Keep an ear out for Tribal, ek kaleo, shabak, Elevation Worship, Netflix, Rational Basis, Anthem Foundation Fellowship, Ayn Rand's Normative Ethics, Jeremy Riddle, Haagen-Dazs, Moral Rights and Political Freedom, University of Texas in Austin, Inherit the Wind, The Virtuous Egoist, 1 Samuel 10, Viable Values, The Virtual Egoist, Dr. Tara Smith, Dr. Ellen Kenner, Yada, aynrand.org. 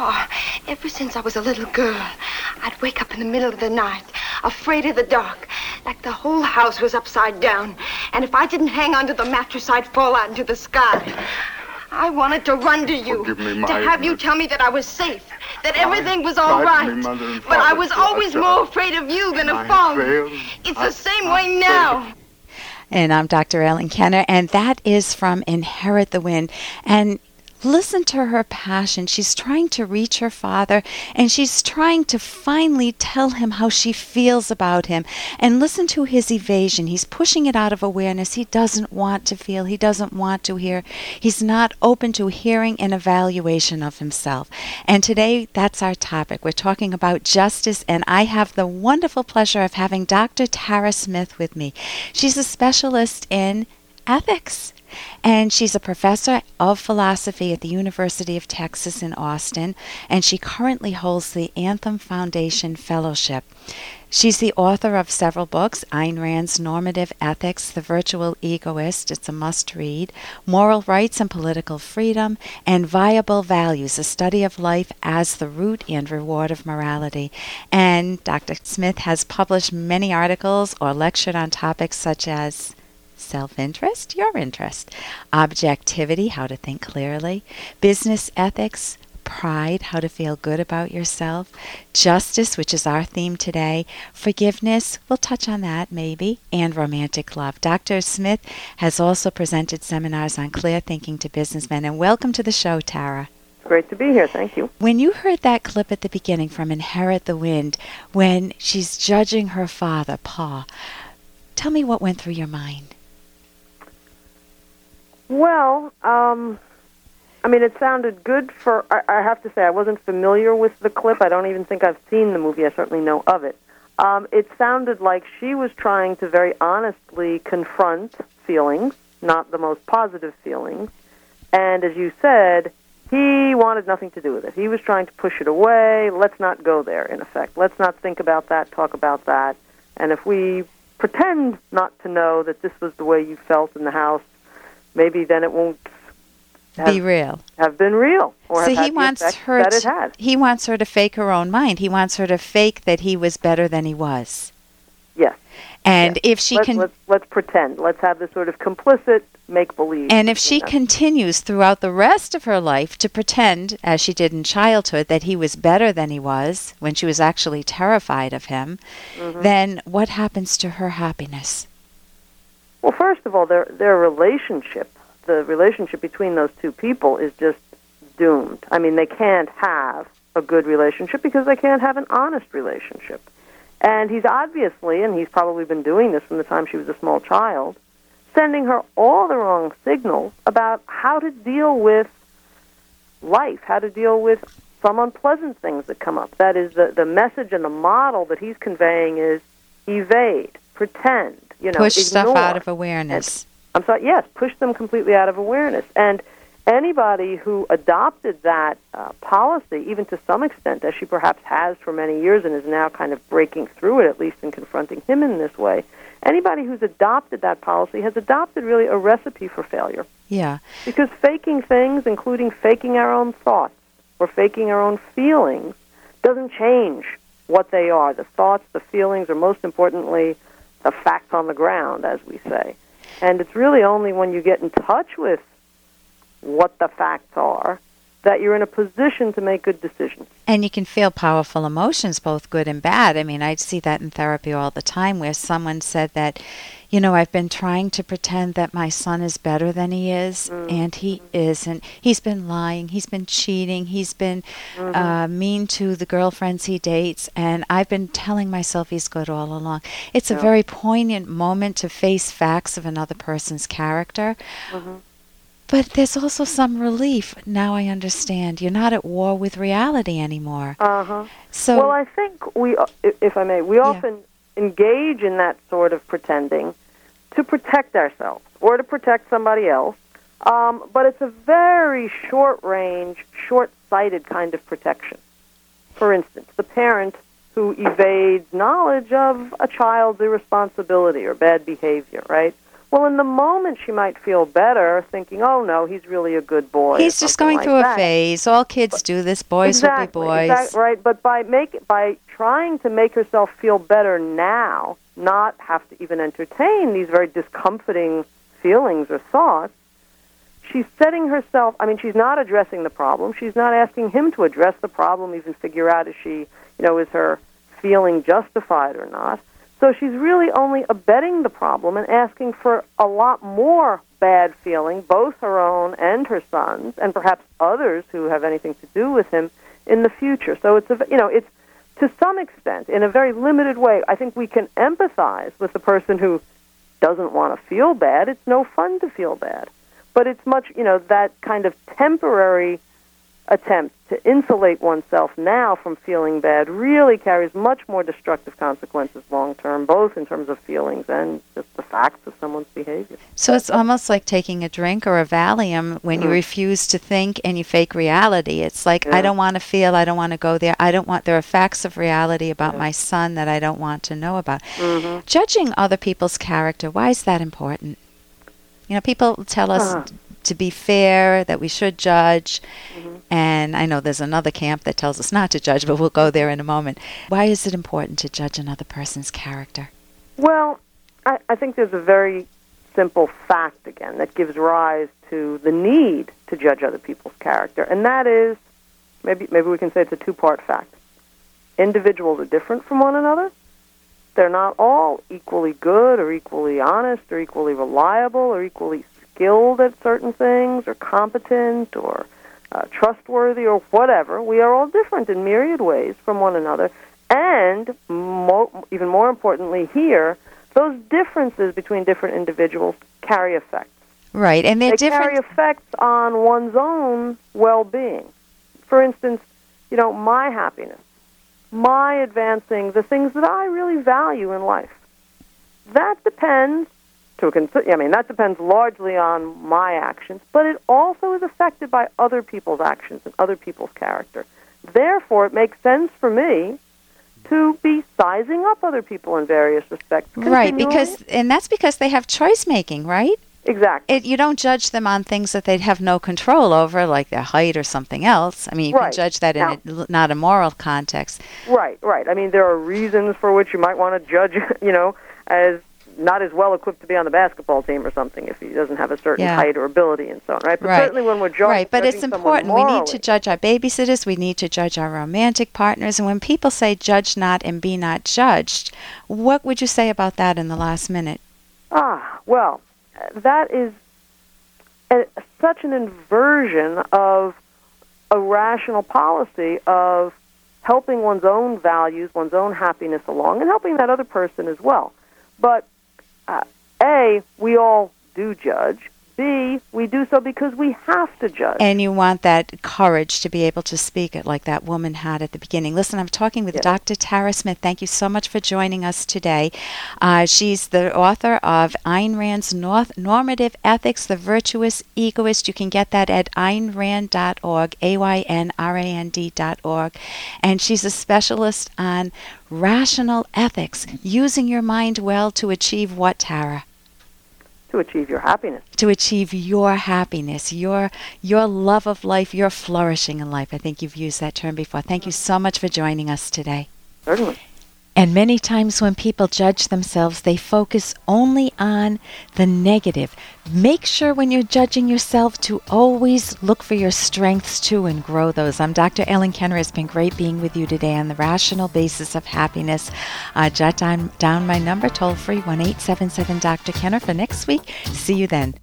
Oh, ever since I was a little girl, I'd wake up in the middle of the night, afraid of the dark, like the whole house was upside down. And if I didn't hang onto the mattress, I'd fall out into the sky. I wanted to run to you, to have you tell me that I was safe, that everything was all right. But I was always more afraid of you than of falling. It's the same way now. And I'm Dr. Ellen Kenner, and that is from Inherit the Wind. And listen to her passion. She's trying to reach her father, and she's trying to finally tell him how she feels about him. And listen to his evasion. He's pushing it out of awareness. He doesn't want to feel. He doesn't want to hear. He's not open to hearing an evaluation of himself. And today, that's our topic. We're talking about justice, and I have the wonderful pleasure of having Dr. Tara Smith with me. She's a specialist in ethics. And she's a professor of philosophy at the University of Texas in Austin, and she currently holds the Anthem Foundation Fellowship. She's the author of several books: Ayn Rand's Normative Ethics, The Virtual Egoist, it's a must-read, Moral Rights and Political Freedom, and Viable Values, a study of life as the root and reward of morality. And Dr. Smith has published many articles or lectured on topics such as self-interest, your interest, objectivity, how to think clearly, business ethics, pride, how to feel good about yourself, justice, which is our theme today, forgiveness, we'll touch on that maybe, and romantic love. Dr. Smith has also presented seminars on clear thinking to businessmen. And welcome to the show, Tara. Great to be here. Thank you. When you heard that clip at the beginning from Inherit the Wind, when she's judging her father, Paul, tell me what went through your mind. Well, it sounded good for, I have to say, I wasn't familiar with the clip. I don't even think I've seen the movie. I certainly know of it. It sounded like she was trying to very honestly confront feelings, not the most positive feelings. And as you said, he wanted nothing to do with it. He was trying to push it away. Let's not go there, in effect. Let's not think about that, talk about that. And if we pretend not to know that this was the way you felt in the house, maybe then it won't be real. Have been real. Or so he wants her. That it had. He wants her to fake her own mind. He wants her to fake that he was better than he was. Yes. And if she can, let's pretend. Let's have this sort of complicit make-believe. And if she continues throughout the rest of her life to pretend, as she did in childhood, that he was better than he was when she was actually terrified of him, then what happens to her happiness? Well, first of all, their relationship, the relationship between those two people is just doomed. I mean, they can't have a good relationship because they can't have an honest relationship. And he's obviously, and he's probably been doing this from the time she was a small child, sending her all the wrong signals about how to deal with life, how to deal with some unpleasant things that come up. That is, the message and the model that he's conveying is evade, pretend. Push stuff out of awareness. And, I'm sorry, yes, push them completely out of awareness. And anybody who adopted that policy, even to some extent, as she perhaps has for many years and is now kind of breaking through it, at least in confronting him in this way, anybody who's adopted that policy has adopted really a recipe for failure. Yeah. Because faking things, including faking our own thoughts or faking our own feelings, doesn't change what they are. The thoughts, the feelings, or most importantly, the facts on the ground, as we say. And it's really only when you get in touch with what the facts are that you're in a position to make good decisions. And you can feel powerful emotions, both good and bad. I mean, I see that in therapy all the time where someone said that, I've been trying to pretend that my son is better than he is, and he isn't. He's been lying. He's been cheating. He's been mean to the girlfriends he dates, and I've been telling myself he's good all along. It's a very poignant moment to face facts of another person's character. But there's also some relief. Now I understand. You're not at war with reality anymore. So, well, I think we often engage in that sort of pretending to protect ourselves or to protect somebody else. But it's a very short-range, short-sighted kind of protection. For instance, the parent who evades knowledge of a child's irresponsibility or bad behavior, right? Well, in the moment, she might feel better, thinking, oh, no, he's really a good boy. He's just going through a phase. All kids do this. Boys will be boys. Exactly, right. But by trying to make herself feel better now, not have to even entertain these very discomforting feelings or thoughts, she's setting herself, I mean, she's not addressing the problem. She's not asking him to address the problem, even figure out is her feeling justified or not. So she's really only abetting the problem and asking for a lot more bad feeling, both her own and her son's, and perhaps others who have anything to do with him in the future. So it's to some extent, in a very limited way, I think we can empathize with the person who doesn't want to feel bad. It's no fun to feel bad. But it's much, that kind of temporary attempt to insulate oneself now from feeling bad really carries much more destructive consequences long-term, both in terms of feelings and just the facts of someone's behavior. So it's almost like taking a drink or a Valium when you refuse to think and you fake reality. It's like, I don't want to feel, I don't want to go there, there are facts of reality about my son that I don't want to know about. Mm-hmm. Judging other people's character, why is that important? People tell us to be fair, that we should judge. Mm-hmm. And I know there's another camp that tells us not to judge, but we'll go there in a moment. Why is it important to judge another person's character? Well, I think there's a very simple fact, again, that gives rise to the need to judge other people's character. And that is, maybe we can say it's a two-part fact. Individuals are different from one another. They're not all equally good or equally honest or equally reliable or equally skilled at certain things or competent or trustworthy or whatever. We are all different in myriad ways from one another. And even more importantly here, those differences between different individuals carry effects. Right, and they carry effects on one's own well-being. For instance, my happiness, my advancing the things that I really value in life. That depends largely on my actions, but it also is affected by other people's actions and other people's character. Therefore, it makes sense for me to be sizing up other people in various respects. Right, because they have choice-making, right? Exactly. You don't judge them on things that they'd have no control over, like their height or something else. I mean, you can judge that not a moral context. Right. I mean, there are reasons for which you might want to judge, as not as well equipped to be on the basketball team or something if he doesn't have a certain height or ability and so on, right? But certainly when we're judging but it's important. We need to judge our babysitters. We need to judge our romantic partners. And when people say judge not and be not judged, what would you say about that in the last minute? Well... that is such an inversion of a rational policy of helping one's own values, one's own happiness along, and helping that other person as well. But A, we all do judge. B, we do so because we have to judge. And you want that courage to be able to speak it like that woman had at the beginning. Listen, I'm talking with Dr. Tara Smith. Thank you so much for joining us today. She's the author of Ayn Rand's Normative Ethics, The Virtuous Egoist. You can get that at aynrand.org, aynrand.org. And she's a specialist on rational ethics, using your mind well to achieve what, Tara? To achieve your happiness. To achieve your happiness, your love of life, your flourishing in life. I think you've used that term before. Thank you so much for joining us today. Certainly. And many times when people judge themselves, they focus only on the negative. Make sure when you're judging yourself to always look for your strengths too and grow those. I'm Dr. Ellen Kenner. It's been great being with you today on the rational basis of happiness. Jot down my number, toll free 1-877-Dr. Kenner for next week. See you then.